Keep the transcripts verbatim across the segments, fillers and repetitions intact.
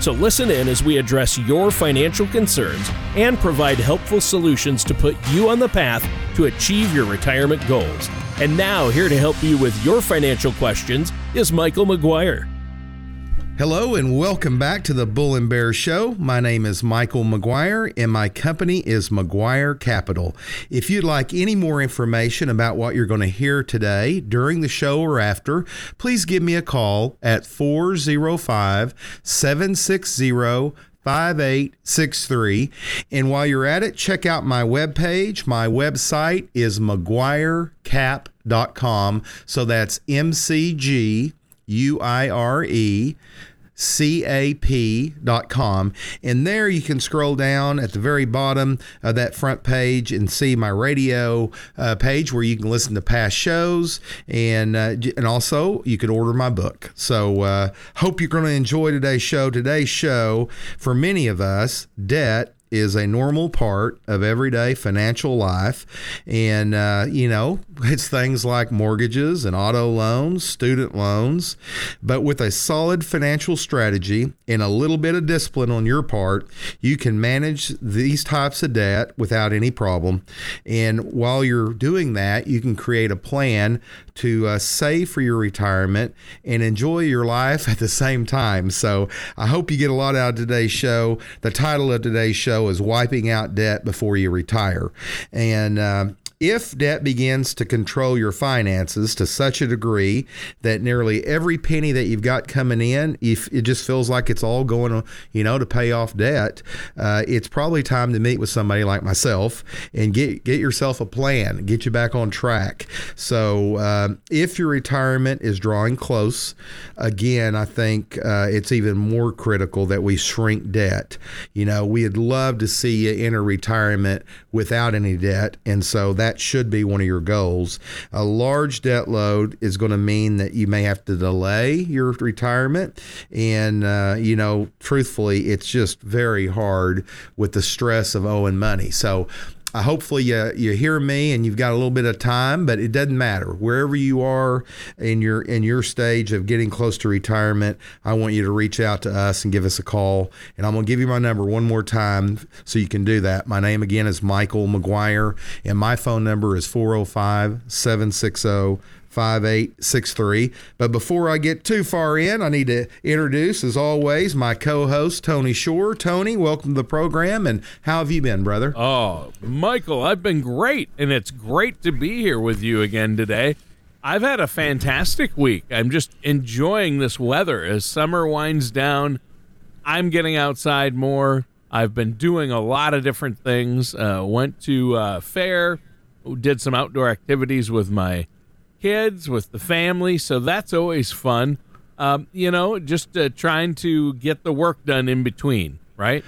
So listen in as we address your financial concerns and provide helpful solutions to put you on the path to achieve your retirement goals. And now, here to help you with your financial questions is Michael McGuire. Hello and welcome back to the Bull and Bear Show. My name is Michael McGuire and my company is McGuire Capital. If you'd like any more information about what you're going to hear today, during the show or after, please give me a call at four oh five, seven six zero, five eight six three. And while you're at it, check out my webpage. My website is mcguire cap dot com. So that's M C G U I R E C A P dot com. And there you can scroll down at the very bottom of that front page and see my radio uh, page where you can listen to past shows, and uh, and also you can order my book. So uh, hope you're going to enjoy today's show. Today's show, for many of us, debt is a normal part of everyday financial life. And, uh, you know, it's things like mortgages and auto loans, student loans. But with a solid financial strategy and a little bit of discipline on your part, you can manage these types of debt without any problem. And while you're doing that, you can create a plan to uh, save for your retirement and enjoy your life at the same time. So I hope you get a lot out of today's show. The title of today's show is Wiping Out Debt Before You Retire. And uh, if debt begins to control your finances to such a degree that nearly every penny that you've got coming in, if it just feels like it's all going, you know, to pay off debt, uh, it's probably time to meet with somebody like myself and get get yourself a plan, get you back on track. So uh, if your retirement is drawing close, again, I think uh, it's even more critical that we shrink debt. You know, we'd love to see you enter retirement without any debt, and so that should be one of your goals. A large debt load is going to mean that you may have to delay your retirement. And, uh, you know, truthfully, it's just very hard with the stress of owing money. So Uh, hopefully you, you hear me and you've got a little bit of time, but it doesn't matter. Wherever you are in your in your stage of getting close to retirement, I want you to reach out to us and give us a call. And I'm going to give you my number one more time so you can do that. My name again is Michael McGuire, and my phone number is four oh five, seven six zero, five eight six three. But before I get too far in, I need to introduce, as always, my co-host, Tony Shore. Tony, welcome to the program, and how have you been, brother? Oh, Michael, I've been great, and it's great to be here with you again today. I've had a fantastic week. I'm just enjoying this weather. As summer winds down, I'm getting outside more. I've been doing a lot of different things. Uh, went to a fair, did some outdoor activities with my kids, with the family, so that's always fun. Um, you know, just uh, trying to get the work done in between, right?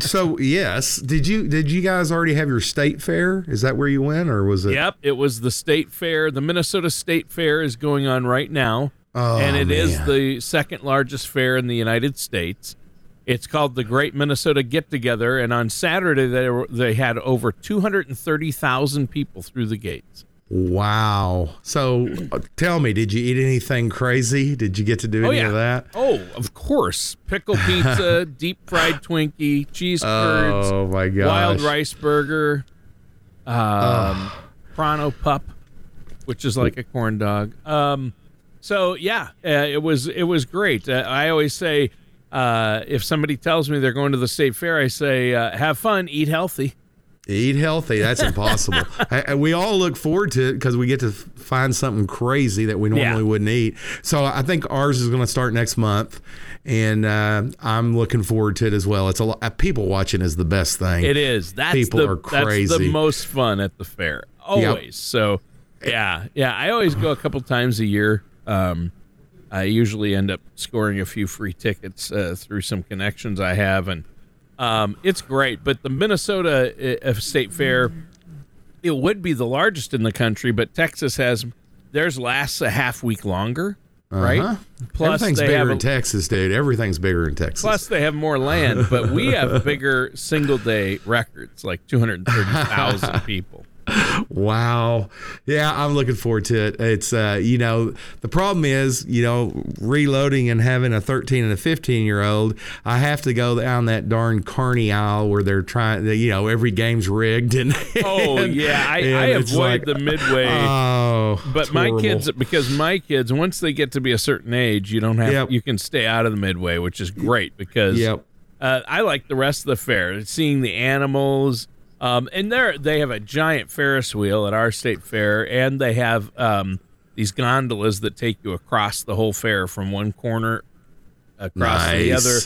So yes, did you did you guys already have your state fair? Is that where you went, or was it? Yep, it was the state fair. The Minnesota State Fair is going on right now, oh, and it man. is the second largest fair in the United States. It's called the Great Minnesota Get Together, and on Saturday they were, they had over two hundred and thirty thousand people through the gates. Wow. So uh, tell me, did you eat anything crazy? Did you get to do oh, any yeah. of that? Oh, of course. Pickle pizza, deep fried Twinkie, cheese curds, oh, my gosh. wild rice burger, um, oh. Prono Pup, which is like a corn dog. Um, so, yeah, uh, it was it was great. Uh, I always say uh, if somebody tells me they're going to the state fair, I say, uh, have fun, eat healthy. Eat healthy. That's impossible. I, we all look forward to it because we get to find something crazy that we normally yeah. wouldn't eat. So I think ours is going to start next month, and uh, I'm looking forward to it as well. It's a lot, uh, people watching is the best thing. It is. That's people the, are crazy. That's the most fun at the fair. Always. Yep. So yeah, yeah. I always go a couple times a year. Um, I usually end up scoring a few free tickets uh, through some connections I have, and Um, it's great, but the Minnesota uh, State Fair it would be the largest in the country, but Texas has theirs lasts a half week longer. Uh-huh. Right. Plus, everything's they bigger have a, in Texas, dude. Everything's bigger in Texas. Plus, they have more land, but we have bigger single day records, like two hundred thirty thousand people. Wow. Yeah, I'm looking forward to it. It's uh, you know, the problem is, you know, reloading and having a thirteen and a fifteen year old. I have to go down that darn Kearney aisle where they're trying. You know, every game's rigged. And oh and, yeah, I, I avoid like, the midway. Oh, but my horrible. kids, because my kids, once they get to be a certain age, you don't have. Yep. You can stay out of the midway, which is great because yep. uh, I like the rest of the fair, seeing the animals. Um, and there they have a giant Ferris wheel at our state fair, and they have um, these gondolas that take you across the whole fair from one corner across nice. the other.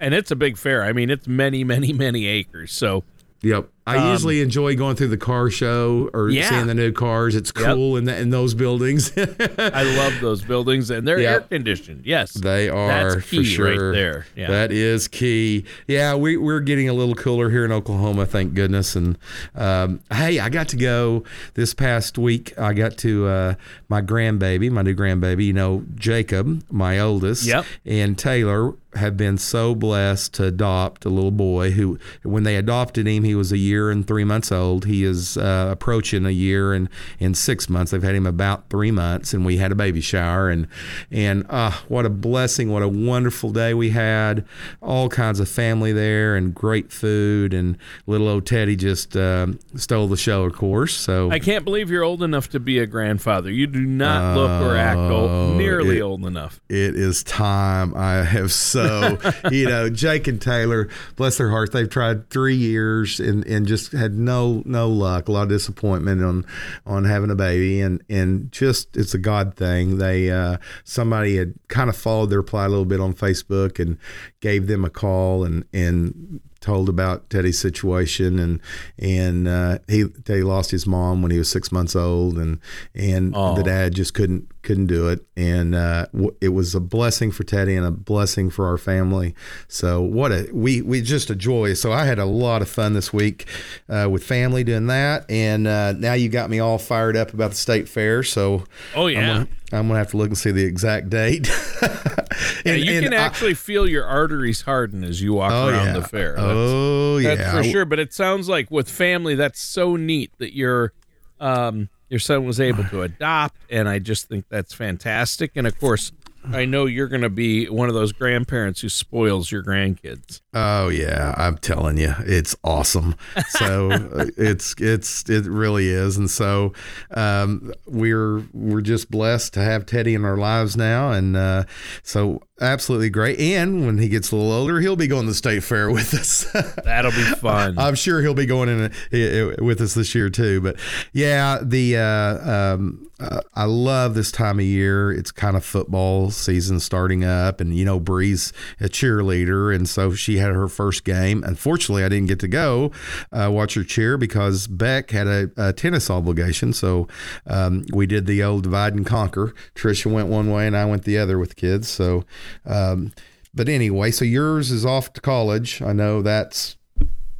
And it's a big fair. I mean, it's many, many, many acres. So, yep. I um, usually enjoy going through the car show or yeah. seeing the new cars. It's cool yep. in, the, in those buildings. I love those buildings, and they're yep. air conditioned. Yes, they are. That's key for sure. Right there. Yeah. That is key. Yeah, we, we're getting a little cooler here in Oklahoma, thank goodness. And um, hey, I got to go this past week. I got to uh, my grandbaby, my new grandbaby. You know, Jacob, my oldest, yep. and Taylor have been so blessed to adopt a little boy who, when they adopted him, he was a year. Year and three months old. He is uh, approaching a year and, and six months. They've had him about three months, and we had a baby shower. And and uh, what a blessing, what a wonderful day we had. All kinds of family there and great food. And little old Teddy just uh, stole the show, of course. So I can't believe you're old enough to be a grandfather. You do not uh, look or act old, nearly it, old enough. It is time. I have so, you know, Jake and Taylor, bless their hearts, they've tried three years and, and just had no no luck, a lot of disappointment on on having a baby, and and just it's a God thing. They uh, somebody had kind of followed their plight a little bit on Facebook and gave them a call and and told about Teddy's situation, and and uh, he Teddy lost his mom when he was six months old, and and Aww. the dad just couldn't couldn't do it, and uh, w- it was a blessing for Teddy and a blessing for our family. So what a we we just a joy. So I had a lot of fun this week uh, with family doing that, and uh, now you got me all fired up about the state fair. So oh yeah. I'm gonna, I'm gonna have to look and see the exact date. and, yeah, you can actually I, feel your arteries harden as you walk oh, around yeah. the fair. That's, oh yeah, that's for sure. But it sounds like with family, that's so neat that your um, your son was able to adopt, and I just think that's fantastic. And of course, I know you're going to be one of those grandparents who spoils your grandkids. Oh yeah, I'm telling you, it's awesome. So it's it's it really is, and so um, we're we're just blessed to have Teddy in our lives now, and uh, so absolutely great. And when he gets a little older, he'll be going to the state fair with us. That'll be fun. I'm sure he'll be going in a, with us this year too. But yeah, the uh, um, uh, I love this time of year. It's kind of football season starting up, and you know, Bree's a cheerleader, and so she had her first game. Unfortunately, I didn't get to go uh, watch her cheer because Beck had a, a tennis obligation. So um, we did the old divide and conquer. Tricia went one way and I went the other with the kids. So, um, but anyway, so yours is off to college. I know that's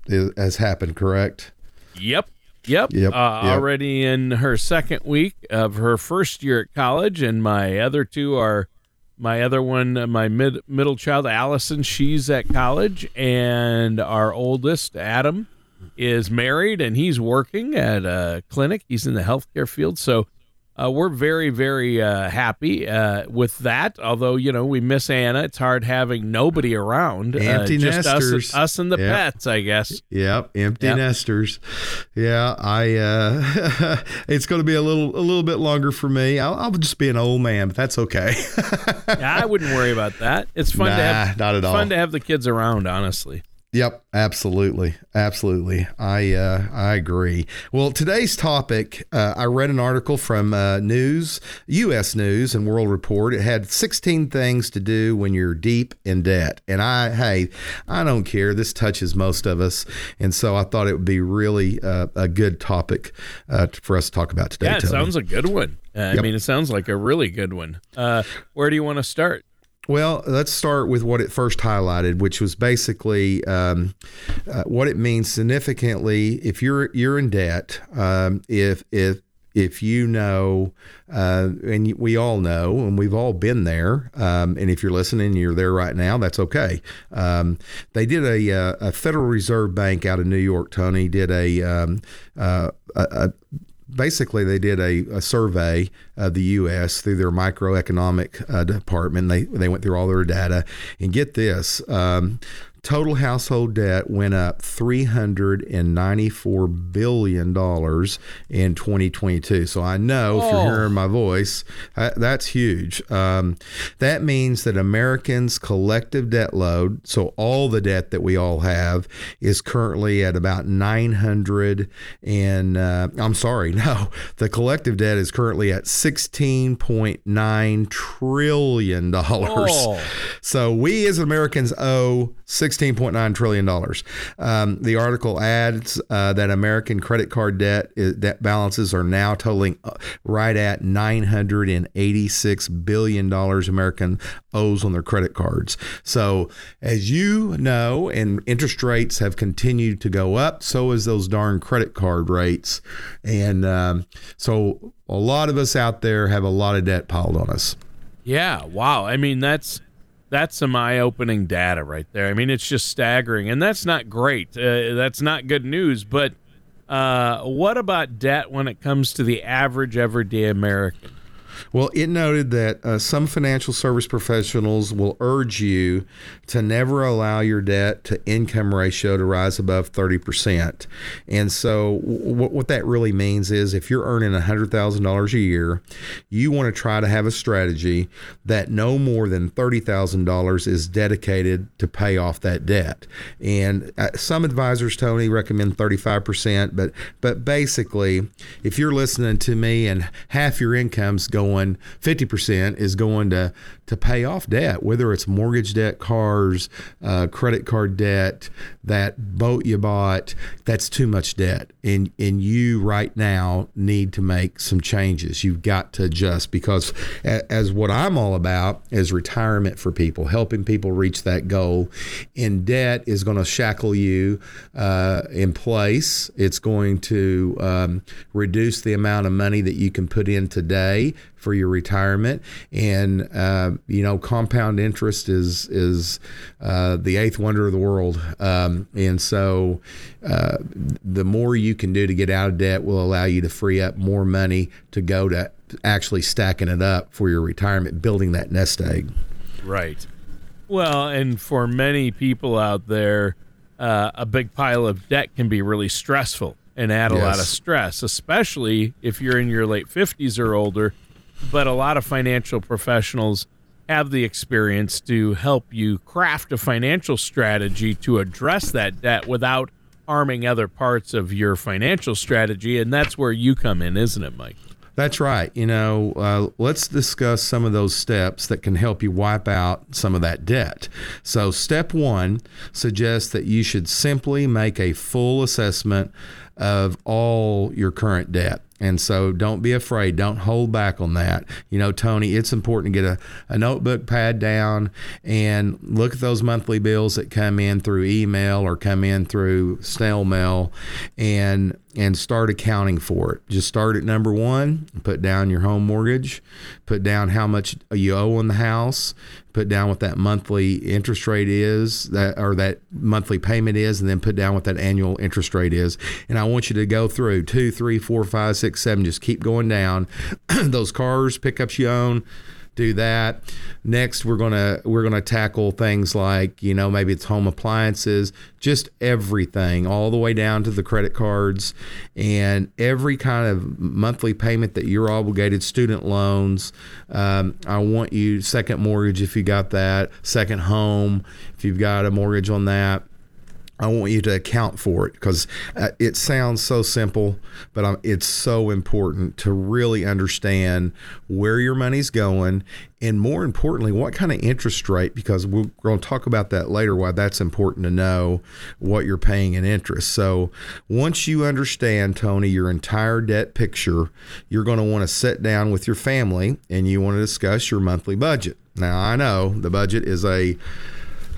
it has happened, correct? Yep. Yep. yep, uh, yep. Already in her second week of her first year at college, and my other two are my other one, my mid, middle child, Allison, she's at college, and our oldest, Adam, is married, and he's working at a clinic. He's in the healthcare field, so uh, we're very, very uh, happy uh, with that, although, you know, we miss Anna. It's hard having nobody around. Empty uh, just nesters. Us, us and the yep. pets, I guess. Yep, empty yep. nesters. Yeah, I. Uh, it's going to be a little a little bit longer for me. I'll, I'll just be an old man, but that's okay. Yeah, I wouldn't worry about that. It's fun, nah, to have, not at all. fun to have the kids around, honestly. Yep, absolutely, absolutely. I uh, I agree. Well, today's topic, uh, I read an article from uh, News, U S News and World Report. It had sixteen things to do when you're deep in debt. And I, hey, I don't care. This touches most of us. And so I thought it would be really uh, a good topic uh, for us to talk about today. Yeah, it Tony. sounds a good one. Uh, yep. I mean, it sounds like a really good one. Uh, where do you want to start? Well, let's start with what it first highlighted, which was basically um, uh, what it means significantly if you're you're in debt, um, if if if you know, uh, and we all know, and we've all been there, um, and if you're listening and you're there right now, that's okay. Um, they did a, a Federal Reserve Bank out of New York, Tony, did a, um, uh, a, a basically they did a, a survey of the U S through their microeconomic uh, department. They they went through all their data, and get this, um, total household debt went up three hundred ninety-four billion dollars in twenty twenty-two. So I know oh. if you're hearing my voice, I, that's huge. Um, that means that Americans' collective debt load, so all the debt that we all have, is currently at about nine hundred and uh, I'm sorry, no, the collective debt is currently at sixteen point nine trillion dollars. Oh. So we as Americans owe sixteen point nine trillion dollars. Um, the article adds uh, that American credit card debt is, debt balances are now totaling right at nine hundred eighty-six billion dollars American owes on their credit cards. So as you know, and interest rates have continued to go up, so is those darn credit card rates. And um, so a lot of us out there have a lot of debt piled on us. Yeah. Wow. I mean, that's, That's some eye-opening data right there. I mean, it's just staggering, and that's not great. Uh, that's not good news, but uh, what about debt when it comes to the average everyday American? Well, it noted that uh, some financial service professionals will urge you to never allow your debt to income ratio to rise above thirty percent. And so w- what that really means is if you're earning one hundred thousand dollars a year, you want to try to have a strategy that no more than thirty thousand dollars is dedicated to pay off that debt. And uh, some advisors, Tony, recommend thirty-five percent, but, but basically if you're listening to me and half your income's going fifty percent is going to, to pay off debt, whether it's mortgage debt, cars, uh, credit card debt, that boat you bought, that's too much debt. And, and you right now need to make some changes. You've got to adjust because a, as what I'm all about is retirement for people, helping people reach that goal. And debt is going to shackle you uh, in place. It's going to um, reduce the amount of money that you can put in today for your retirement. And, uh, you know, compound interest is is uh, the eighth wonder of the world. Um, and so uh, the more you can do to get out of debt will allow you to free up more money to go to actually stacking it up for your retirement, building that nest egg. Right. Well, and for many people out there, uh, a big pile of debt can be really stressful and add a yes. lot of stress, especially if you're in your late fifties or older. But a lot of financial professionals have the experience to help you craft a financial strategy to address that debt without harming other parts of your financial strategy. And that's where you come in, isn't it, Mike? That's right. You know, uh, let's discuss some of those steps that can help you wipe out some of that debt. So step one suggests that you should simply make a full assessment of all your current debt. And so don't be afraid. Don't hold back on that. You know, Tony, it's important to get a, a notebook pad down and look at those monthly bills that come in through email or come in through snail mail and and start accounting for it. Just start at number one, put down your home mortgage, put down how much you owe on the house, put down what that monthly interest rate is that or that monthly payment is, and then put down what that annual interest rate is. And I want you to go through two, three, four, five, six, seven, just keep going down. Those cars, pickups you own, do that. Next, we're gonna we're gonna tackle things like, you know, maybe it's home appliances, just everything, all the way down to the credit cards and every kind of monthly payment that you're obligated, student loans. Um, I want you second mortgage if you got that, second home if you've got a mortgage on that. I want you to account for it because uh, it sounds so simple, but um, it's so important to really understand where your money's going and, more importantly, what kind of interest rate, because we're going to talk about that later, why that's important to know what you're paying in interest. So once you understand, Tony, your entire debt picture, you're going to want to sit down with your family and you want to discuss your monthly budget. Now, I know the budget is a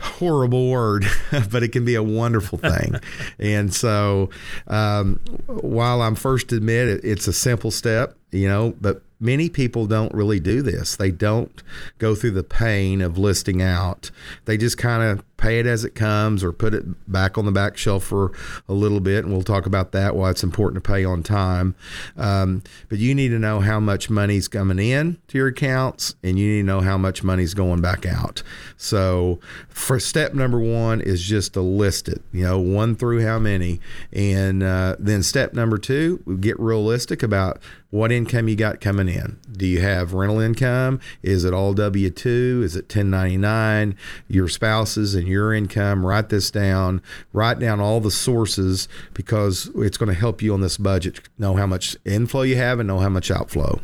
horrible word, but it can be a wonderful thing. And so um, while I'm first to admit it, it's a simple step, you know, but many people don't really do this. They don't go through the pain of listing out. They just kind of pay it as it comes or put it back on the back shelf for a little bit. And we'll talk about that, why it's important to pay on time. Um, but you need to know how much money's coming in to your accounts, and you need to know how much money's going back out. So for step number one is just to list it, you know, one through how many. And uh, then step number two, we get realistic about what income you got coming in. Do you have rental income? Is it all W two? Is it ten ninety-nine? Your spouse's and your income? Write this down. Write down all the sources, because it's going to help you on this budget. Know how much inflow you have and know how much outflow.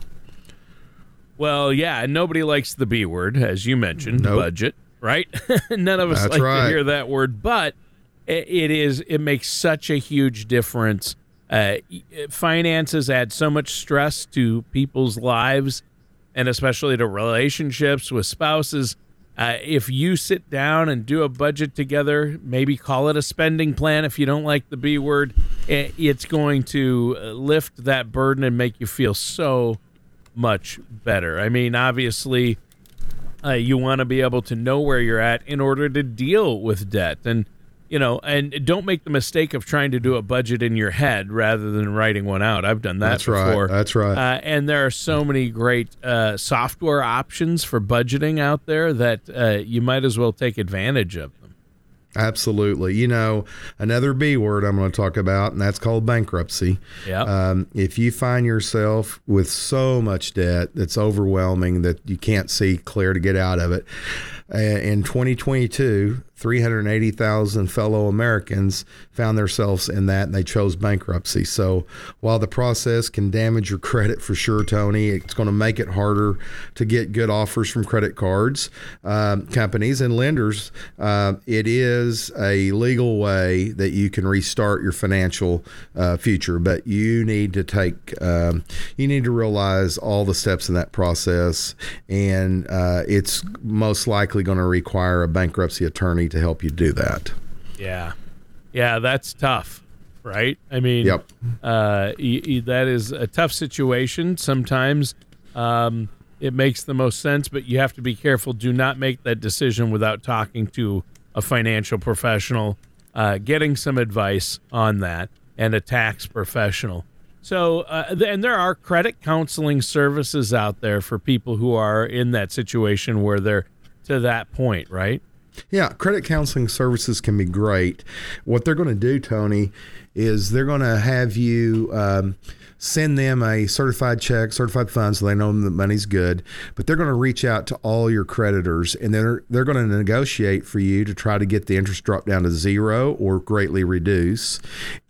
Well, yeah, and nobody likes the B word, as you mentioned, nope. Budget, right? None of us That's like right. to hear that word, but it is it makes such a huge difference. Uh, finances add so much stress to people's lives, and especially to relationships with spouses. Uh, if you sit down and do a budget together, maybe call it a spending plan if you don't like the B word, it's going to lift that burden and make you feel so much better. I mean, obviously, uh, you want to be able to know where you're at in order to deal with debt. And You know, and don't make the mistake of trying to do a budget in your head rather than writing one out. I've done that That's before. That's right. That's right. Uh, and there are so many great uh, software options for budgeting out there that uh, you might as well take advantage of them. Absolutely. You know, another B word I'm going to talk about, and that's called bankruptcy. Yeah. Um, if you find yourself with so much debt that's overwhelming that you can't see clear to get out of it, uh, in twenty twenty-two, three hundred eighty thousand fellow Americans found themselves in that, and they chose bankruptcy. So while the process can damage your credit for sure, Tony, it's going to make it harder to get good offers from credit cards, um, companies, and lenders. Uh, it is a legal way that you can restart your financial uh, future, but you need to take, um, you need to realize all the steps in that process, and uh, it's most likely going to require a bankruptcy attorney to help you do that. Yeah. Yeah, that's tough, right? I mean, yep. uh, y- y- that is a tough situation. Sometimes um, it makes the most sense, but you have to be careful. Do not make that decision without talking to a financial professional, uh, getting some advice on that, and a tax professional. So, uh, th- and there are credit counseling services out there for people who are in that situation where they're to that point, right? Yeah, credit counseling services can be great. What they're going to do, Tony, is they're going to have you um, send them a certified check, certified funds, so they know the money's good. But they're going to reach out to all your creditors, and they're they're going to negotiate for you to try to get the interest drop down to zero or greatly reduce.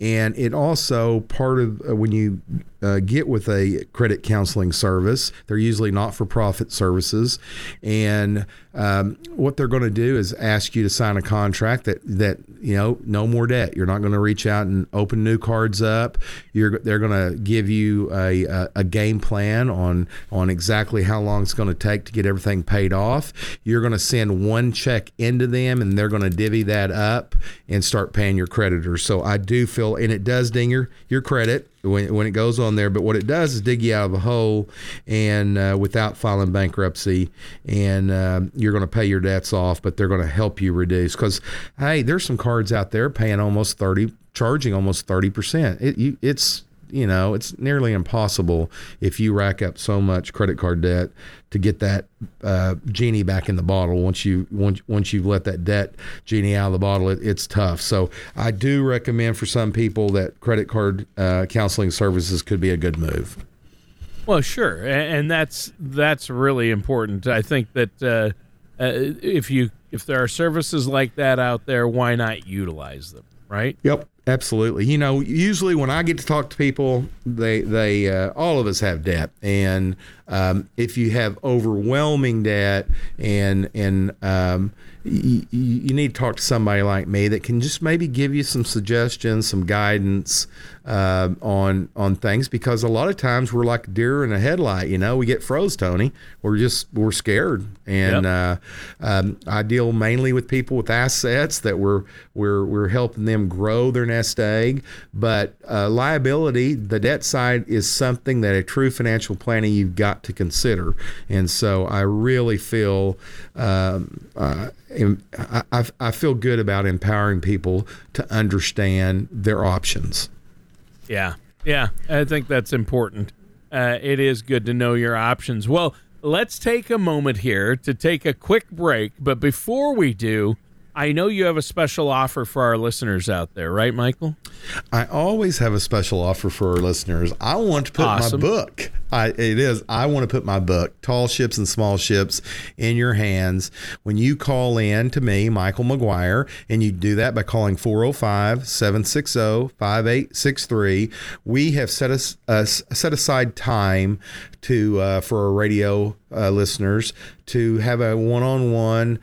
And it also part of uh, when you uh, get with a credit counseling service, they're usually not-for-profit services, and um, what they're going to do is ask you to sign a contract that that you know no more debt. You're not going to reach out and open new cards up. You're they're going to give you a, a a game plan on on exactly how long it's going to take to get everything paid off. You're going to send one check into them, and they're going to divvy that up and start paying your creditors. So I do feel, and it does ding your, your credit when when it goes on there, but what it does is dig you out of a hole, and uh, without filing bankruptcy, and uh, you're going to pay your debts off, but they're going to help you reduce, because hey, there's some cards out there paying almost thirty, charging almost thirty percent. It you, it's you know it's nearly impossible if you rack up so much credit card debt to get that uh, genie back in the bottle. Once you once once you've let that debt genie out of the bottle, it, it's tough. So I do recommend for some people that credit card uh, counseling services could be a good move. Well, sure, and that's that's really important. I think that uh, uh, if you if there are services like that out there, why not utilize them? Right? Yep. Absolutely. You know, usually when I get to talk to people, they, they, uh, all of us have debt. And, um, if you have overwhelming debt and, and, um, y- you need to talk to somebody like me that can just maybe give you some suggestions, some guidance, um, uh, on, on things, because a lot of times we're like deer in a headlight, you know, we get froze, Tony. We're just, we're scared. And, yep. uh, um, I deal mainly with people with assets that we're, we're, we're helping them grow their nest egg, but uh, liability, the debt side, is something that a true financial planner, you've got to consider. And so I really feel um, uh, I, I feel good about empowering people to understand their options. Yeah, yeah, I think that's important. Uh, it is good to know your options. Well, let's take a moment here to take a quick break, but before we do, I know you have a special offer for our listeners out there, right, Michael? I always have a special offer for our listeners. I want to put awesome. my book. I, it is. I want to put my book, Tall Ships and Small Ships, in your hands. When you call in to me, Michael McGuire, and you do that by calling four oh five, seven six oh, five eight six three, we have set us, uh, set aside time to uh, for our radio uh, listeners to have a one-on-one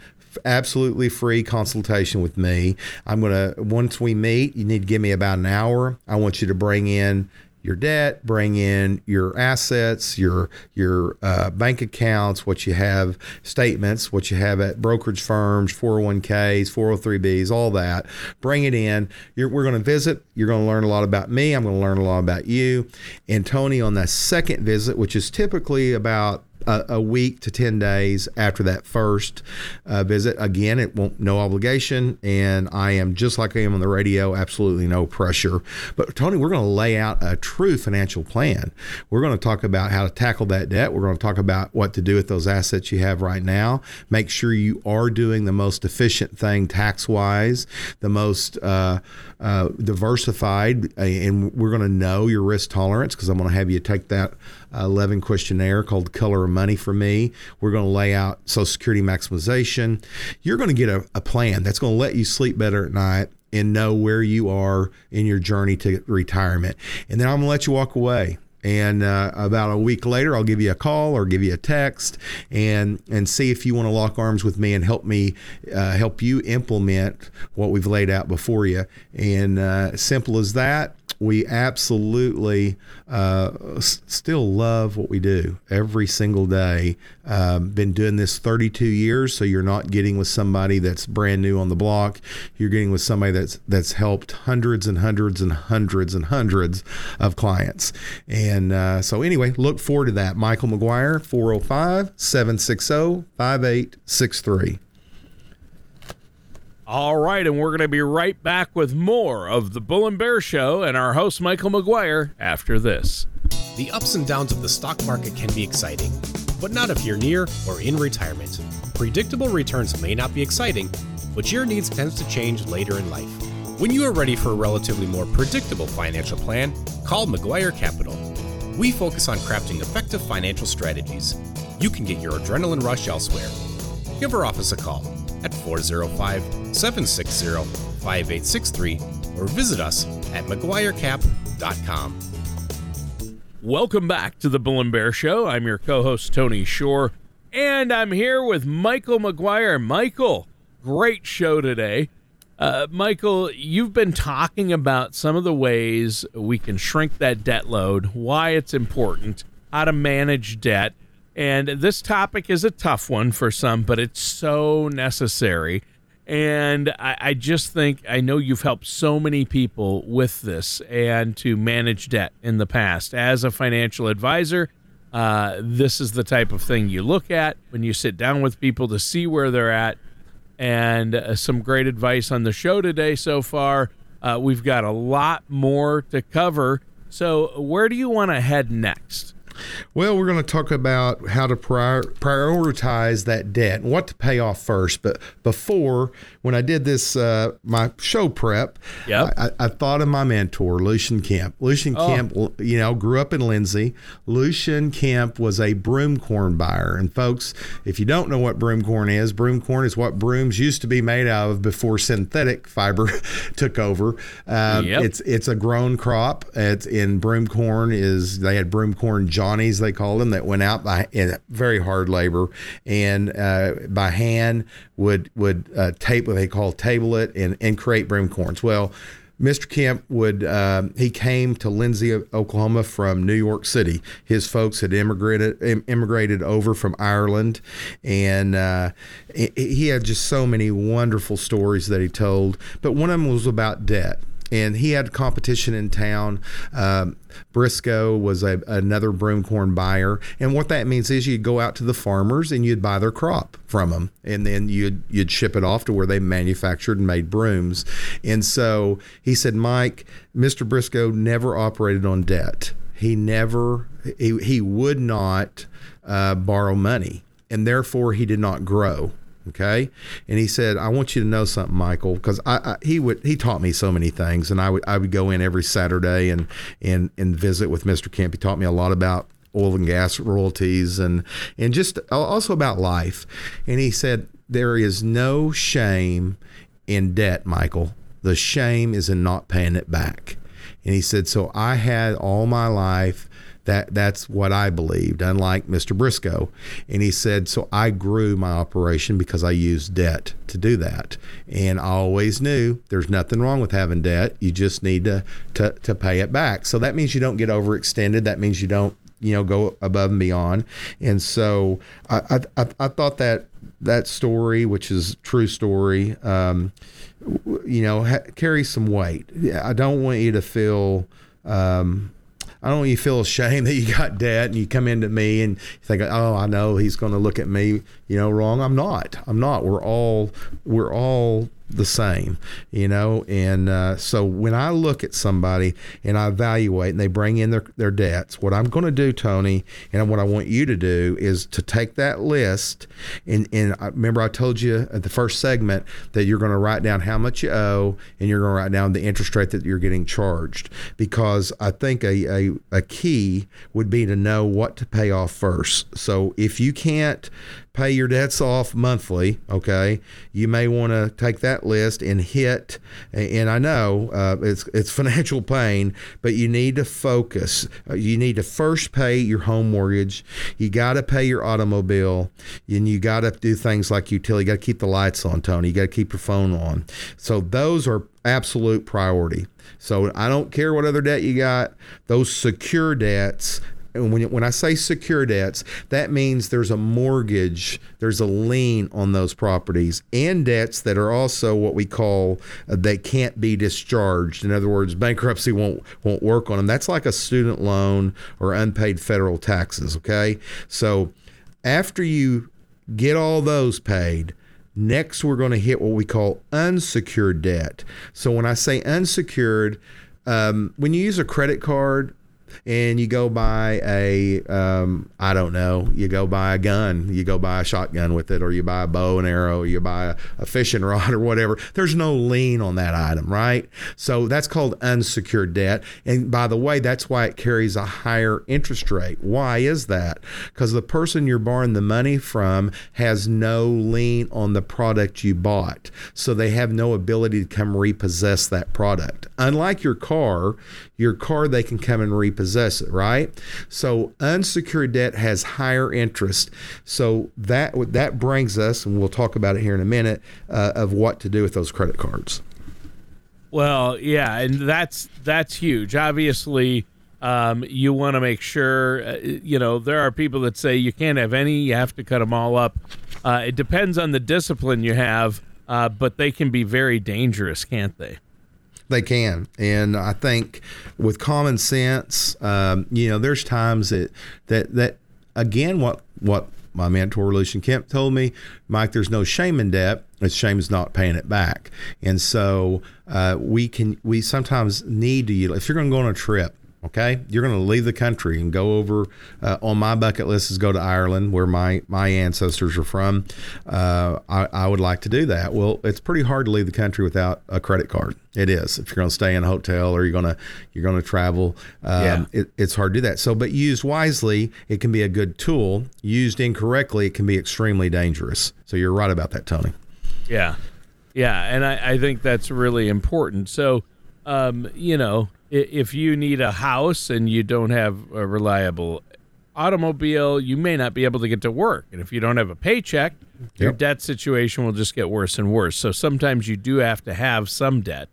absolutely free consultation with me. I'm going to, once we meet, you need to give me about an hour. I want you to bring in your debt, bring in your assets, your your uh, bank accounts, what you have, statements, what you have at brokerage firms, four oh one k's, four oh three b's, all that. Bring it in. You're, we're going to visit. You're going to learn a lot about me. I'm going to learn a lot about you. And Tony, on that second visit, which is typically about A, a week to ten days after that first uh, visit. Again, it won't, no obligation. And I am just like I am on the radio, absolutely no pressure. But Tony, we're going to lay out a true financial plan. We're going to talk about how to tackle that debt. We're going to talk about what to do with those assets you have right now. Make sure you are doing the most efficient thing tax-wise, the most uh, uh, diversified. And we're going to know your risk tolerance, because I'm going to have you take that eleven questionnaire called Color of Money for me. We're going to lay out Social Security maximization. You're going to get a, a plan that's going to let you sleep better at night and know where you are in your journey to retirement. And then I'm going to let you walk away. And uh, about a week later, I'll give you a call or give you a text and and see if you want to lock arms with me and help me uh, help you implement what we've laid out before you. And uh, simple as that. We absolutely uh, s- still love what we do every single day. Um, been doing this thirty-two years, so you're not getting with somebody that's brand new on the block. You're getting with somebody that's that's helped hundreds and hundreds and hundreds and hundreds of clients. And uh, so anyway, look forward to that. Michael McGuire, four oh five, seven six oh, five eight six three. All right, and we're going to be right back with more of the Bull and Bear Show and our host, Michael McGuire, after this. The ups and downs of the stock market can be exciting, but not if you're near or in retirement. Predictable returns may not be exciting, but your needs tend to change later in life. When you are ready for a relatively more predictable financial plan, call McGuire Capital. We focus on crafting effective financial strategies. You can get your adrenaline rush elsewhere. Give our office a call at four oh five, seven six oh, five eight six three or visit us at mcguire cap dot com. Welcome back to the Bull and Bear Show. I'm your co-host, Tony Shore, and I'm here with Michael McGuire. Michael, great show today. Uh, Michael, you've been talking about some of the ways we can shrink that debt load, why it's important, how to manage debt. And this topic is a tough one for some, but it's so necessary. And I, I just think, I know you've helped so many people with this and to manage debt in the past. As a financial advisor, uh, this is the type of thing you look at when you sit down with people to see where they're at. And uh, some great advice on the show today so far. Uh, we've got a lot more to cover. So where do you want to head next? Well, we're going to talk about how to prior, prioritize that debt, what to pay off first. But before, when I did this, uh, my show prep, yep. I, I thought of my mentor, Lucian Kemp. Lucian oh. Kemp, you know, grew up in Lindsay. Lucian Kemp was a broom corn buyer. And folks, if you don't know what broom corn is, broom corn is what brooms used to be made of before synthetic fiber took over. Um, yep. It's it's a grown crop. It's in broom corn is they had broom corn johnnies, they called them, that went out by in very hard labor and uh, by hand would would uh, tape what they call table it and and create broom corns. Well, Mister Kemp would, um, he came to Lindsay, Oklahoma from New York City. His folks had immigrated, em, immigrated over from Ireland. And uh, he had just so many wonderful stories that he told. But one of them was about debt. And he had competition in town. Um, Briscoe was a, another broom corn buyer. And what that means is you'd go out to the farmers and you'd buy their crop from them. And then you'd you'd ship it off to where they manufactured and made brooms. And so he said, Mike, Mister Briscoe never operated on debt. He never, he, he would not uh, borrow money. And therefore, he did not grow. Okay. And he said, I want you to know something, Michael, because I, I he would he taught me so many things. And I would I would go in every Saturday and and and visit with Mister Kemp. He taught me a lot about oil and gas royalties and and just also about life. And he said, there is no shame in debt, Michael. The shame is in not paying it back. And he said, so I had all my life. That that's what I believed, unlike Mister Briscoe. And he said, so I grew my operation because I used debt to do that. And I always knew there's nothing wrong with having debt. You just need to to, to pay it back. So that means you don't get overextended. That means you don't, you know, go above and beyond. And so I I, I thought that that story, which is a true story, um, you know, ha- carries some weight. I don't want you to feel... Um, I don't want you to feel ashamed that you got debt and you come into me and you think, oh, I know he's going to look at me, you know, wrong. I'm not. I'm not. We're all we're all the same, you know. And uh, so when I look at somebody and I evaluate and they bring in their, their debts, what I'm going to do, Tony, and what I want you to do is to take that list. And, and I, remember I told you at the first segment that you're going to write down how much you owe and you're going to write down the interest rate that you're getting charged, because I think a, a, a key would be to know what to pay off first. So if you can't pay your debts off monthly, okay, you may want to take that list and hit, and I know uh, it's it's financial pain, but you need to focus. You need to first pay your home mortgage. You got to pay your automobile, and you got to do things like utility. You got to keep the lights on, Tony. You got to keep your phone on. So those are absolute priority. So I don't care what other debt you got, those secure debts. And when when I say secure debts, that means there's a mortgage, there's a lien on those properties, and debts that are also what we call uh, they can't be discharged. In other words, bankruptcy won't won't work on them. That's like a student loan or unpaid federal taxes. Okay, so after you get all those paid, next we're going to hit what we call unsecured debt. So when I say unsecured, um, when you use a credit card. And you go buy a, um, I don't know, you go buy a gun, you go buy a shotgun with it, or you buy a bow and arrow, you buy a, a fishing rod or whatever. There's no lien on that item, right? So that's called unsecured debt. And by the way, that's why it carries a higher interest rate. Why is that? Because the person you're borrowing the money from has no lien on the product you bought. So they have no ability to come repossess that product. Unlike your car, your car, they can come and repossess it, right? So unsecured debt has higher interest. So that that brings us, and we'll talk about it here in a minute, uh, of what to do with those credit cards. Well, yeah, and that's that's huge. Obviously, um, you want to make sure, uh, you know, there are people that say you can't have any, you have to cut them all up. Uh, it depends on the discipline you have, uh, but they can be very dangerous, can't they? They can. And I think with common sense, um, you know, there's times that, that, that again, what, what my mentor, Lucian Kemp, told me, Mike, there's no shame in debt. It's shame is not paying it back. And so uh, we can, we sometimes need to, if you're going to go on a trip, Okay, you're going to leave the country and go over. Uh, on my bucket list is go to Ireland, where my my ancestors are from. Uh, I, I would like to do that. Well, it's pretty hard to leave the country without a credit card. It is. If you're going to stay in a hotel or you're going to you're going to travel, um, yeah. it, it's hard to do that. So, but used wisely, it can be a good tool. Used incorrectly, it can be extremely dangerous. So you're right about that, Tony. Yeah, yeah, and I, I think that's really important. So, um, you know. If you need a house and you don't have a reliable automobile, you may not be able to get to work. And if you don't have a paycheck, yep. your debt situation will just get worse and worse. So sometimes you do have to have some debt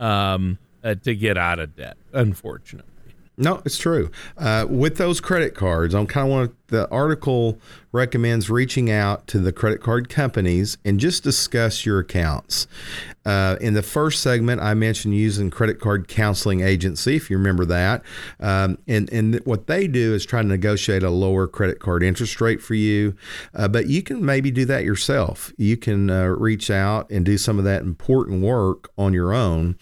um, uh, to get out of debt, unfortunately. No, it's true. Uh, with those credit cards, I'm kind of want the article recommends reaching out to the credit card companies and just discuss your accounts. Uh, in the first segment, I mentioned using credit card counseling agency, if you remember that. Um, and, and what they do is try to negotiate a lower credit card interest rate for you. Uh, but you can maybe do that yourself. You can uh, reach out and do some of that important work on your own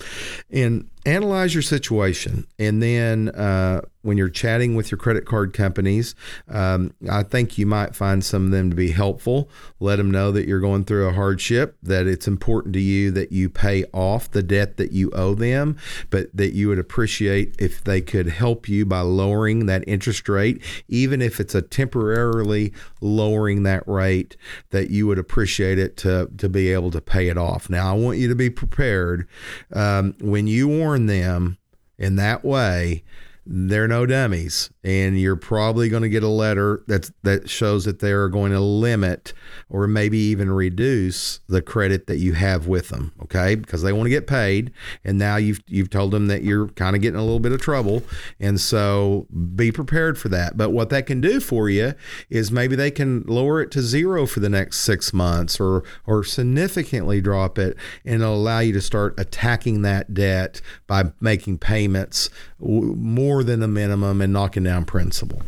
and analyze your situation. And then uh, when you're chatting with your credit card companies, um, I think you might find some of them to be helpful. Let them know that you're going through a hardship, that it's important to you that you pay off the debt that you owe them, but that you would appreciate if they could help you by lowering that interest rate, even if it's a temporarily lowering that rate, that you would appreciate it to, to be able to pay it off. Now, I want you to be prepared um, when you warn them in that way. They're no dummies, and you're probably going to get a letter that's, that shows that they're going to limit or maybe even reduce the credit that you have with them, okay? Because they want to get paid, and now you've you've told them that you're kind of getting a little bit of trouble, and so be prepared for that. But what that can do for you is maybe they can lower it to zero for the next six months or, or significantly drop it, and it'll allow you to start attacking that debt by making payments more than a minimum and knocking down principal.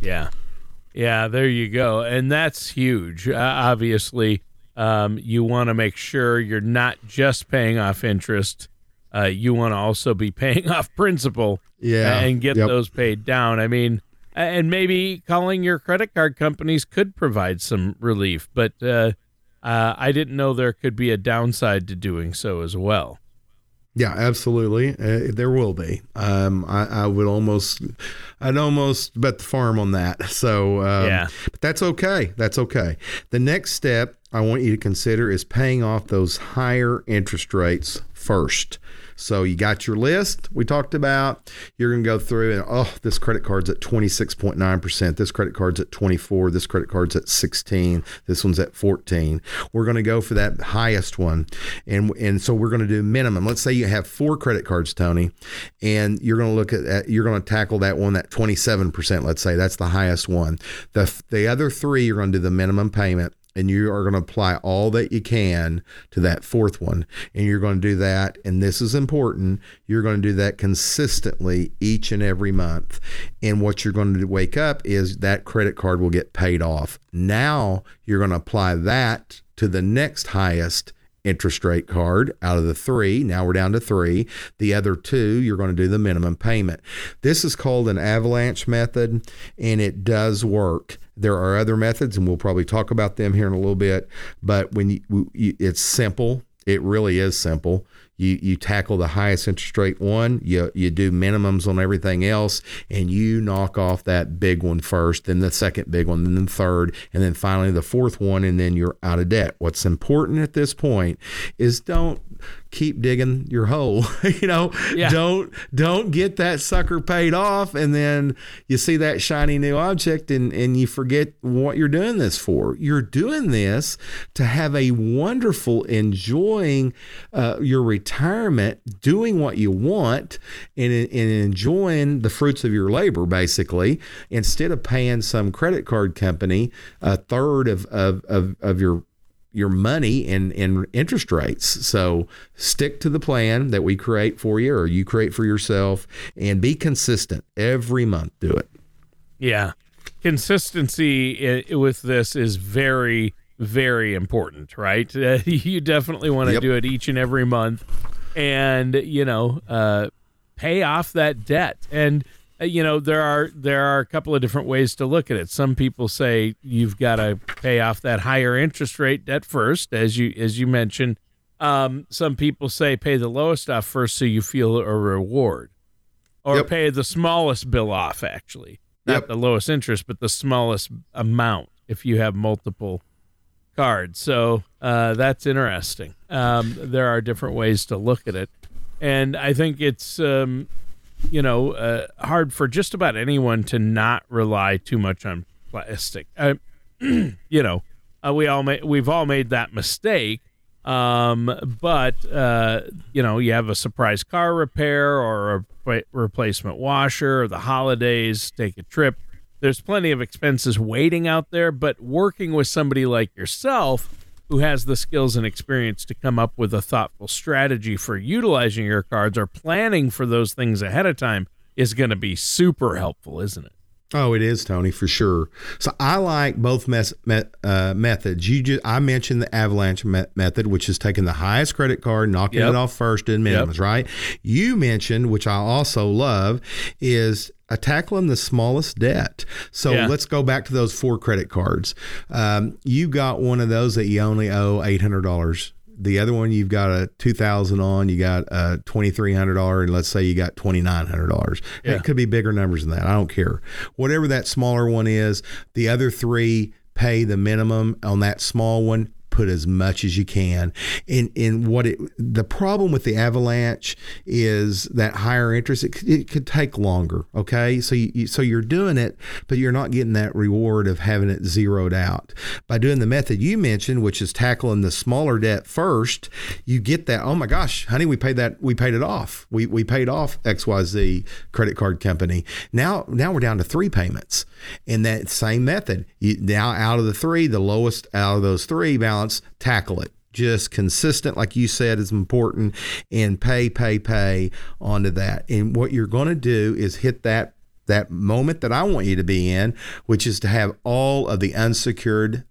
Yeah. Yeah, there you go. And that's huge. Uh, obviously, um, you want to make sure you're not just paying off interest. Uh, you want to also be paying off principal yeah. and get yep. those paid down. I mean, and maybe calling your credit card companies could provide some relief, but uh, uh, I didn't know there could be a downside to doing so as well. Yeah, absolutely. Uh, there will be. Um, I, I would almost, I'd almost bet the farm on that. So, um, yeah. But that's okay. That's okay. The next step I want you to consider is paying off those higher interest rates first. So you got your list we talked about. You're going to go through and, oh, this credit card's at twenty-six point nine percent. This credit card's at twenty-four. This credit card's at sixteen. This one's at fourteen. We're going to go for that highest one. And and so we're going to do minimum. Let's say you have four credit cards, Tony, and you're going to look at, you're going to tackle that one, that twenty-seven percent, let's say. That's the highest one. The, the other three, you're going to do the minimum payment. And you are going to apply all that you can to that fourth one. And you're going to do that. And this is important. You're going to do that consistently each and every month. And what you're going to wake up is that credit card will get paid off. Now you're going to apply that to the next highest interest rate card out of the three. Now we're down to three. The other two, you're going to do the minimum payment. This is called an avalanche method, and it does work. There are other methods, and we'll probably talk about them here in a little bit, but when you, you, it's simple. It really is simple. You you tackle the highest interest rate one, you you do minimums on everything else, and you knock off that big one first, then the second big one, then the third, and then finally the fourth one, and then you're out of debt. What's important at this point is don't keep digging your hole. you know, yeah. don't don't get that sucker paid off, and then you see that shiny new object and, and you forget what you're doing this for. You're doing this to have a wonderful, enjoying uh, your retirement. retirement, doing what you want and, and enjoying the fruits of your labor, basically, instead of paying some credit card company a third of, of, of, of your your money and, and interest rates. So stick to the plan that we create for you or you create for yourself and be consistent every month. Do it. Yeah. Consistency with this is very very important, right? Uh, you definitely want to yep. do it each and every month. And, you know, uh, pay off that debt. And, you know, there are there are a couple of different ways to look at it. Some people say you've got to pay off that higher interest rate debt first, as you as you mentioned. Um, some people say pay the lowest off first so you feel a reward, or yep. pay the smallest bill off, actually. Not yep. the lowest interest, but the smallest amount if you have multiple cards. So uh, that's interesting. Um, there are different ways to look at it. And I think it's, um, you know, uh, hard for just about anyone to not rely too much on plastic. Uh, you know, uh, we all ma- we've all made that mistake. Um, but, uh, you know, you have a surprise car repair or a re- replacement washer, or the holidays, take a trip. There's plenty of expenses waiting out there, but working with somebody like yourself who has the skills and experience to come up with a thoughtful strategy for utilizing your cards or planning for those things ahead of time is going to be super helpful, isn't it? Oh, it is, Tony, for sure. So I like both mes- met, uh, methods. You just, I mentioned the avalanche me- method, which is taking the highest credit card, knocking yep. it off first in minimums, yep. right? You mentioned, which I also love, is uh, tackling the smallest debt. So yeah. let's go back to those four credit cards. Um, you got one of those that you only owe eight hundred dollars. The other one, you've got a two thousand dollars on, you got a twenty-three hundred dollars, and let's say you got twenty-nine hundred dollars. Yeah. It could be bigger numbers than that. I don't care. Whatever that smaller one is, the other three pay the minimum on that small one. Put as much as you can. And in what it, the problem with the avalanche is that higher interest, it, it could take longer. Okay. So you, so you're doing it, but you're not getting that reward of having it zeroed out. By doing the method you mentioned, which is tackling the smaller debt first, you get that, oh my gosh, honey, we paid that, we paid it off. We we paid off X Y Z credit card company. Now, now we're down to three payments. And that same method, you, now out of the three, the lowest out of those three balance, tackle it. Just consistent, like you said, is important, and pay, pay, pay onto that. And what you're going to do is hit that that moment that I want you to be in, which is to have all of the unsecured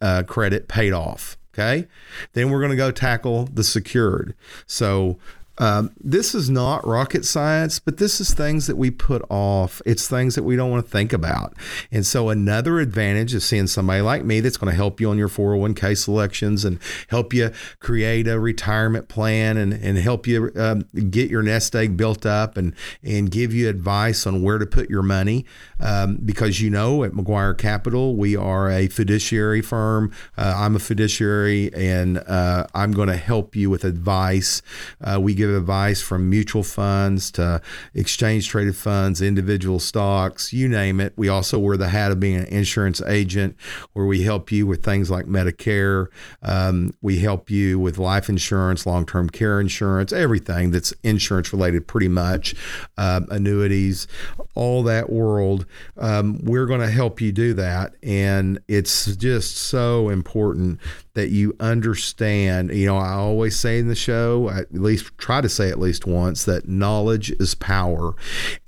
uh, credit paid off. Okay, then we're going to go tackle the secured. So. Um, this is not rocket science, but this is things that we put off. It's things that we don't want to think about. And so another advantage of seeing somebody like me that's going to help you on your four oh one k selections and help you create a retirement plan and, and help you um, get your nest egg built up and, and give you advice on where to put your money. Um, because, you know, at McGuire Capital, we are a fiduciary firm. Uh, I'm a fiduciary, and uh, I'm going to help you with advice. Uh, we get advice from mutual funds to exchange traded funds, individual stocks, you name it. We also wear the hat of being an insurance agent, where we help you with things like Medicare. Um, we help you with life insurance, long-term care insurance, everything that's insurance related, pretty much, um, annuities, all that world. Um, we're going to help you do that. And it's just so important that you understand, you know, I always say in the show, at least try to say at least once, that knowledge is power.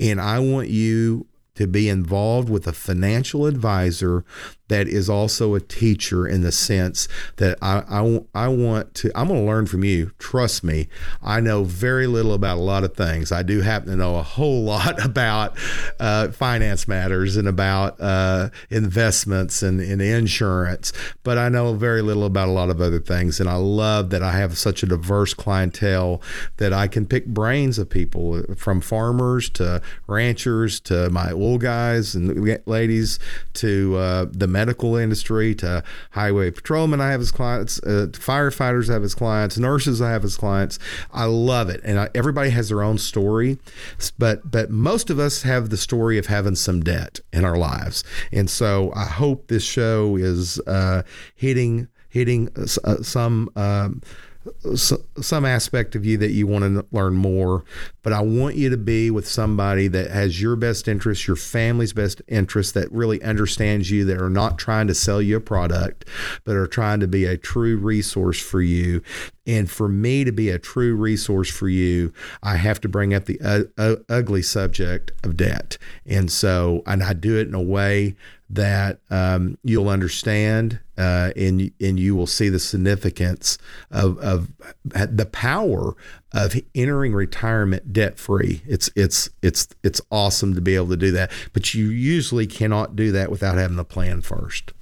And I want you to be involved with a financial advisor that is also a teacher, in the sense that I, I, I want to, I'm going to learn from you. Trust me. I know very little about a lot of things. I do happen to know a whole lot about uh, finance matters and about uh, investments and, and insurance, but I know very little about a lot of other things. And I love that I have such a diverse clientele that I can pick brains of people, from farmers to ranchers, to my old guys and ladies, to uh, the medical industry, to highway patrolmen I have as clients, uh, firefighters I have as clients, nurses I have as clients. I love it. And I, everybody has their own story, but but most of us have the story of having some debt in our lives. And so I hope this show is uh, hitting hitting uh, some um, so, some aspect of you that you want to learn more. But I want you to be with somebody that has your best interest, your family's best interest, that really understands you, that are not trying to sell you a product, but are trying to be a true resource for you. And for me to be a true resource for you, I have to bring up the uh, uh, ugly subject of debt. And so, and I do it in a way that um, you'll understand uh, and and you will see the significance of of the power of entering retirement debt free. It's it's it's it's awesome to be able to do that, but you usually cannot do that without having the plan first.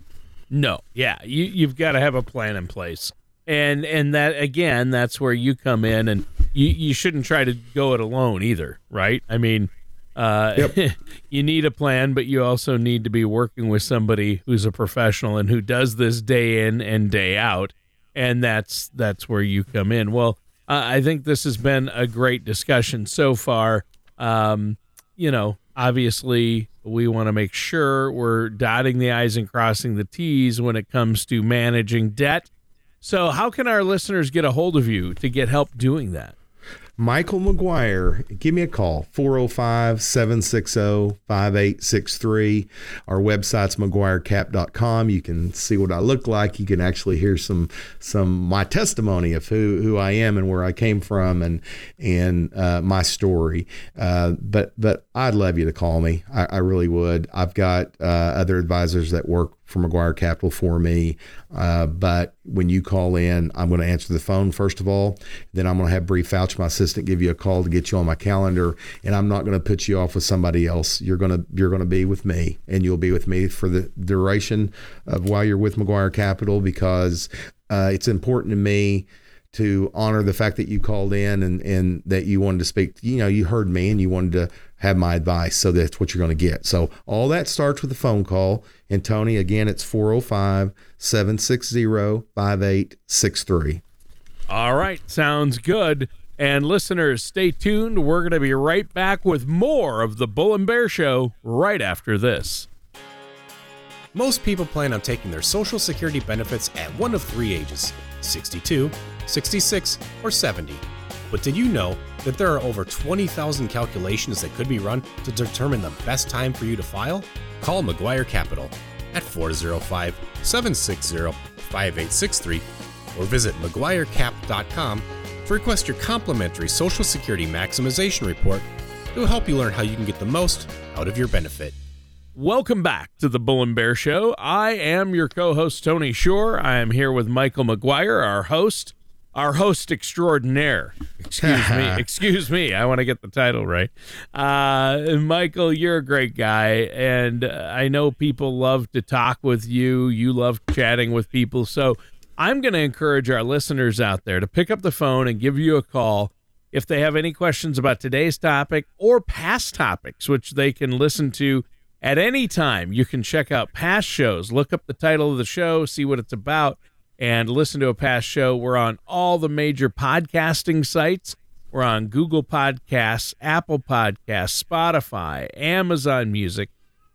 No, yeah, you you've got to have a plan in place, and and that again, that's where you come in, and you you shouldn't try to go it alone either, right? I mean. Uh, yep. You need a plan, but you also need to be working with somebody who's a professional and who does this day in and day out. And that's, that's where you come in. Well, uh, I think this has been a great discussion so far. Um, you know, obviously we want to make sure we're dotting the I's and crossing the T's when it comes to managing debt. So how can our listeners get a hold of you to get help doing that? Michael McGuire, give me a call, four oh five, seven six oh, five eight six three. Our website's McGuire Cap dot com. You can see what I look like. You can actually hear some some my testimony of who, who I am and where I came from and and uh, my story. Uh, but but I'd love you to call me. I, I really would. I've got uh, other advisors that work for McGuire Capital for me. Uh, but when you call in, I'm going to answer the phone first of all. Then I'm going to have Bree Fouch, my assistant, give you a call to get you on my calendar. And I'm not going to put you off with somebody else. You're going to you're going to be with me, and you'll be with me for the duration of while you're with McGuire Capital, because uh, it's important to me to honor the fact that you called in and, and that you wanted to speak. You know, you heard me and you wanted to have my advice. So that's what you're going to get. So all that starts with a phone call. And Tony, again, it's four oh five, seven six oh, five eight six three. All right. Sounds good. And listeners, stay tuned. We're going to be right back with more of the Bull and Bear Show right after this. Most people plan on taking their Social Security benefits at one of three ages, sixty-two, sixty-six, or seventy. But did you know that there are over twenty thousand calculations that could be run to determine the best time for you to file? Call McGuire Capital at four oh five, seven six oh, five eight six three or visit McGuire Cap dot com to request your complimentary Social Security Maximization Report. It will help you learn how you can get the most out of your benefit. Welcome back to the Bull and Bear Show. I am your co-host, Tony Shore. I am here with Michael McGuire, our host, our host extraordinaire. Excuse me. Excuse me. I want to get the title right. Uh, Michael, you're a great guy, and I know people love to talk with you. You love chatting with people. So I'm going to encourage our listeners out there to pick up the phone and give you a call if they have any questions about today's topic or past topics, which they can listen to at any time. You can check out past shows, look up the title of the show, see what it's about, and listen to a past show. We're on all the major podcasting sites. We're on Google Podcasts, Apple Podcasts, Spotify, Amazon Music.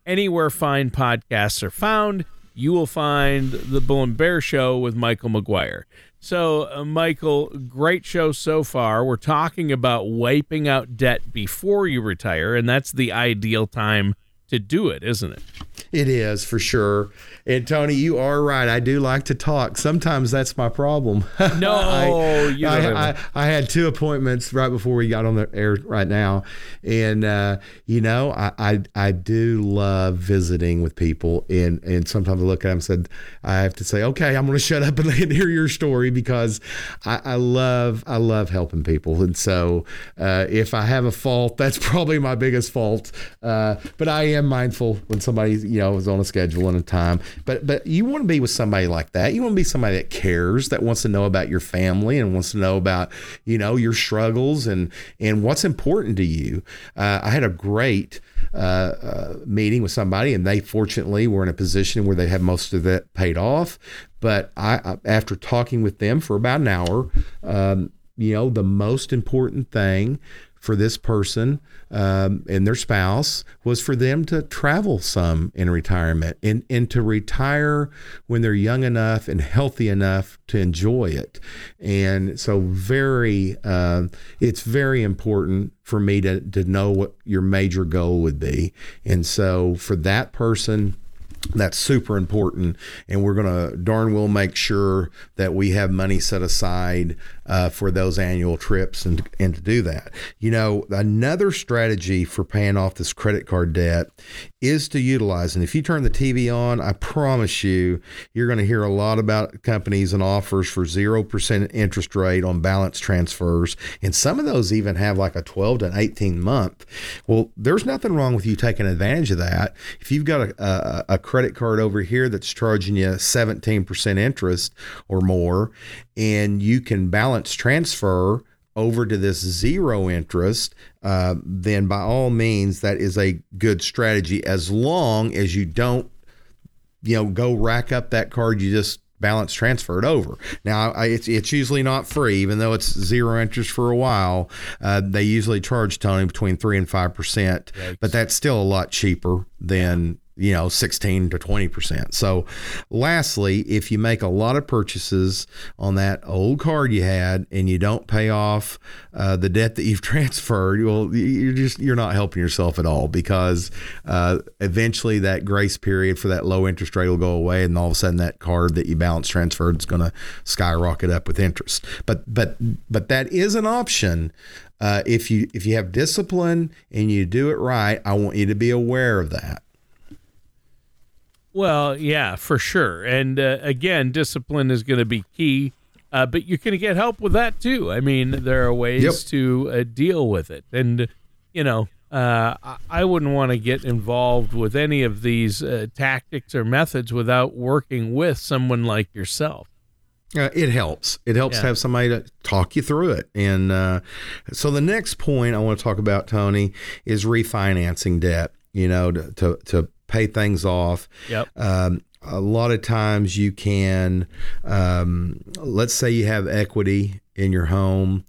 Anywhere fine podcasts are found, you will find the Bull and Bear Show with Michael McGuire. So, uh, Michael, great show so far. We're talking about wiping out debt before you retire, and that's the ideal time to do it, isn't it? It is, for sure. And Tony, you are right. I do like to talk. Sometimes that's my problem. No, I, you I, don't I, I, I had two appointments right before we got on the air right now. And, uh, you know, I, I, I do love visiting with people. And, and sometimes I look at them and said, I have to say, okay, I'm going to shut up and hear your story, because I, I love, I love helping people. And so, uh, if I have a fault, that's probably my biggest fault. Uh, but I am mindful when somebody, you know, is on a schedule and a time, but, but you want to be with somebody like that. You want to be somebody that cares, that wants to know about your family and wants to know about, you know, your struggles and, and what's important to you. Uh, I had a great, uh, uh, meeting with somebody, and they fortunately were in a position where they had most of that paid off. But I, after talking with them for about an hour, um, you know, the most important thing for this person um, and their spouse was for them to travel some in retirement and, and to retire when they're young enough and healthy enough to enjoy it. And so very, uh, it's very important for me to, to know what your major goal would be. And so for that person, that's super important. And we're going to darn well make sure that we have money set aside uh, for those annual trips and, and to do that. You know, another strategy for paying off this credit card debt is to utilize, and if you turn the T V on, I promise you, you're going to hear a lot about companies and offers for zero percent interest rate on balance transfers. And some of those even have like a twelve to eighteen month. Well, there's nothing wrong with you taking advantage of that. If you've got a, a, a credit card over here that's charging you seventeen percent interest or more, and you can balance transfer over to this zero interest, uh, then by all means, that is a good strategy, as long as you don't, you know, go rack up that card you just balance transferred over. Now, I, it's, it's usually not free, even though it's zero interest for a while. Uh, they usually charge, Tony, between three and five percent, Yikes. But that's still a lot cheaper than, you know, sixteen to twenty percent. So lastly, if you make a lot of purchases on that old card you had and you don't pay off uh, the debt that you've transferred, well, you're just, you're not helping yourself at all, because uh, eventually that grace period for that low interest rate will go away. And all of a sudden that card that you balance transferred is going to skyrocket up with interest. But, but, but that is an option. Uh, if you, if you have discipline and you do it right, I want you to be aware of that. Well, yeah, for sure. And uh, again, discipline is going to be key, uh, but you're going to get help with that too. I mean, there are ways yep. to uh, deal with it. And, you know, uh, I wouldn't want to get involved with any of these uh, tactics or methods without working with someone like yourself. Uh, it helps. It helps yeah. to have somebody to talk you through it. And uh, so the next point I want to talk about, Tony, is refinancing debt, you know, to, to, to pay things off. Yep. Um, a lot of times you can, um, let's say you have equity in your home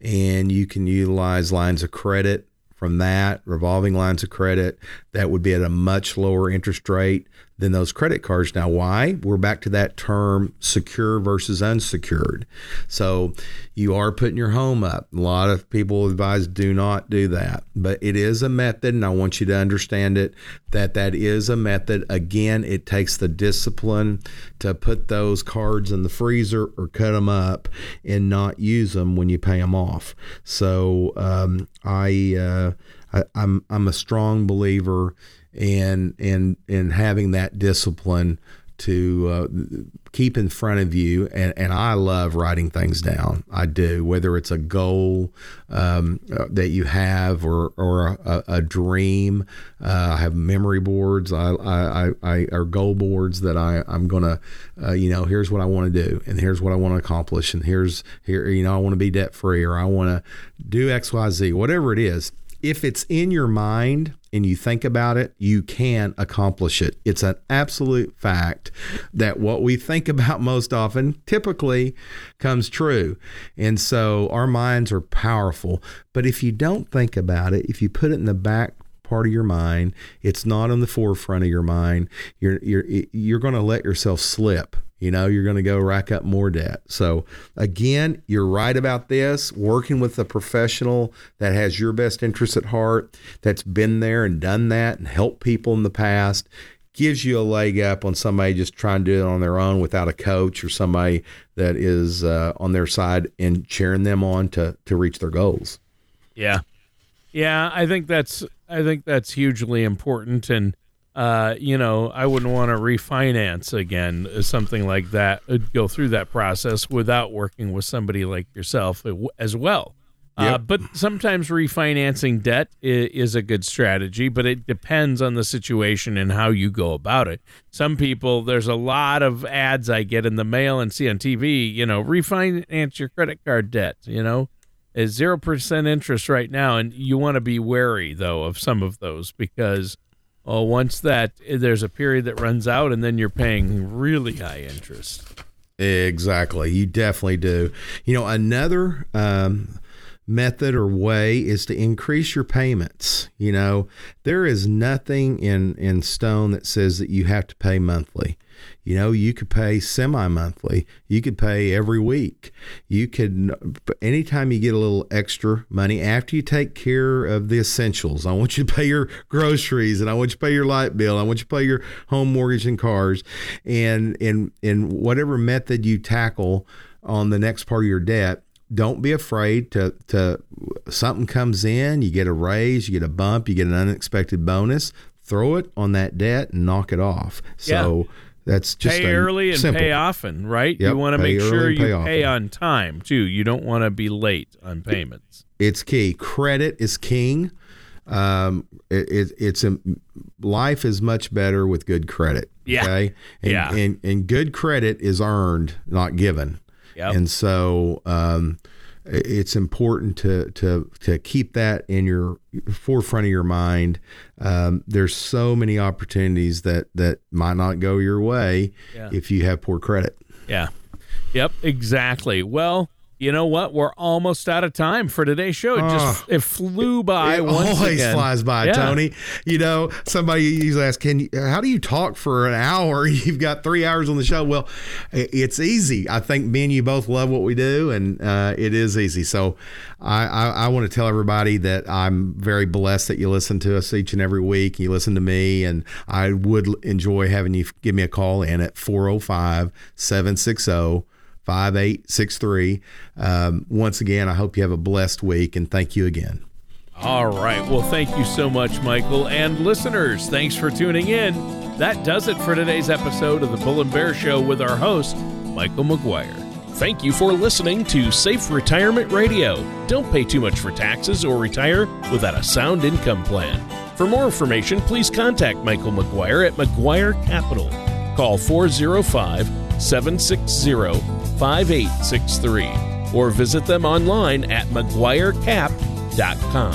and you can utilize lines of credit from that, revolving lines of credit, that would be at a much lower interest rate than those credit cards. Now, why? We're back to that term, secure versus unsecured. So you are putting your home up. A lot of people advise do not do that, but it is a method, and I want you to understand it, that that is a method. Again, it takes the discipline to put those cards in the freezer or cut them up and not use them when you pay them off. So um, I, uh, I I'm I'm a strong believer and and and having that discipline to uh, keep in front of you. And, and I love writing things down. I do, whether it's a goal um, that you have or or a, a dream. Uh, I have memory boards. I I, I are goal boards that I I'm gonna uh, you know, here's what I want to do, and here's what I want to accomplish, and here's here you know I want to be debt free, or I want to do X, Y, Z, whatever it is. If it's in your mind and you think about it, you can accomplish it. It's an absolute fact that what we think about most often typically comes true. And so our minds are powerful. But if you don't think about it, if you put it in the back part of your mind, it's not on the forefront of your mind, you're you're you're going to let yourself slip. You know, you're going to go rack up more debt. So again, you're right about this. Working with a professional that has your best interests at heart, that's been there and done that and helped people in the past, gives you a leg up on somebody just trying to do it on their own without a coach or somebody that is uh, on their side and cheering them on to to reach their goals. Yeah, yeah, I think that's I think that's hugely important. And Uh, you know, I wouldn't want to refinance again, something like that, I'd go through that process without working with somebody like yourself as well. Yep. Uh, but sometimes refinancing debt is a good strategy, but it depends on the situation and how you go about it. Some people, there's a lot of ads I get in the mail and see on T V, you know, refinance your credit card debt, you know, is zero percent interest right now. And you want to be wary, though, of some of those, because Oh, once that there's a period that runs out, and then you're paying really high interest. Exactly. You definitely do. You know, another um, method or way is to increase your payments. You know, there is nothing in, in stone that says that you have to pay monthly. You know, you could pay semi-monthly. You could pay every week. You could, anytime you get a little extra money after you take care of the essentials. I want you to pay your groceries, and I want you to pay your light bill. I want you to pay your home mortgage and cars, and and and whatever method you tackle on the next part of your debt. don't be afraid to, to something comes in, you get a raise, you get a bump, you get an unexpected bonus, throw it on that debt and knock it off. So yeah. that's just pay early and simple. Pay often, right? Yep, you want to make sure you pay often. On time too. You don't want to be late on payments. It's key. Credit is king. Um, it, it, it's a, life is much better with good credit. Yeah. Okay? And, yeah. and and good credit is earned, not given. Yep. And so um, it's important to to to keep that in your forefront of your mind. Um, there's so many opportunities that that might not go your way yeah. if you have poor credit. Yeah. Yep. Exactly. Well. You know what? We're almost out of time for today's show. It just uh, it flew by. It once always again. flies by, yeah. Tony. You know, somebody usually asks, "Can you, how do you talk for an hour? You've got three hours on the show." Well, it's easy. I think me and you both love what we do, and uh, it is easy. So, I, I, I want to tell everybody that I'm very blessed that you listen to us each and every week. You listen to me, and I would enjoy having you give me a call in at four oh five, seven six oh, five eight six three. Um, once again, I hope you have a blessed week, and thank you again. All right. Well, thank you so much, Michael. And listeners, thanks for tuning in. That does it for today's episode of The Bull and Bear Show with our host, Michael McGuire. Thank you for listening to Safe Retirement Radio. Don't pay too much for taxes or retire without a sound income plan. For more information, please contact Michael McGuire at McGuire Capital. Call four oh five, seven six oh, five eight six three or visit them online at McGuire Cap dot com.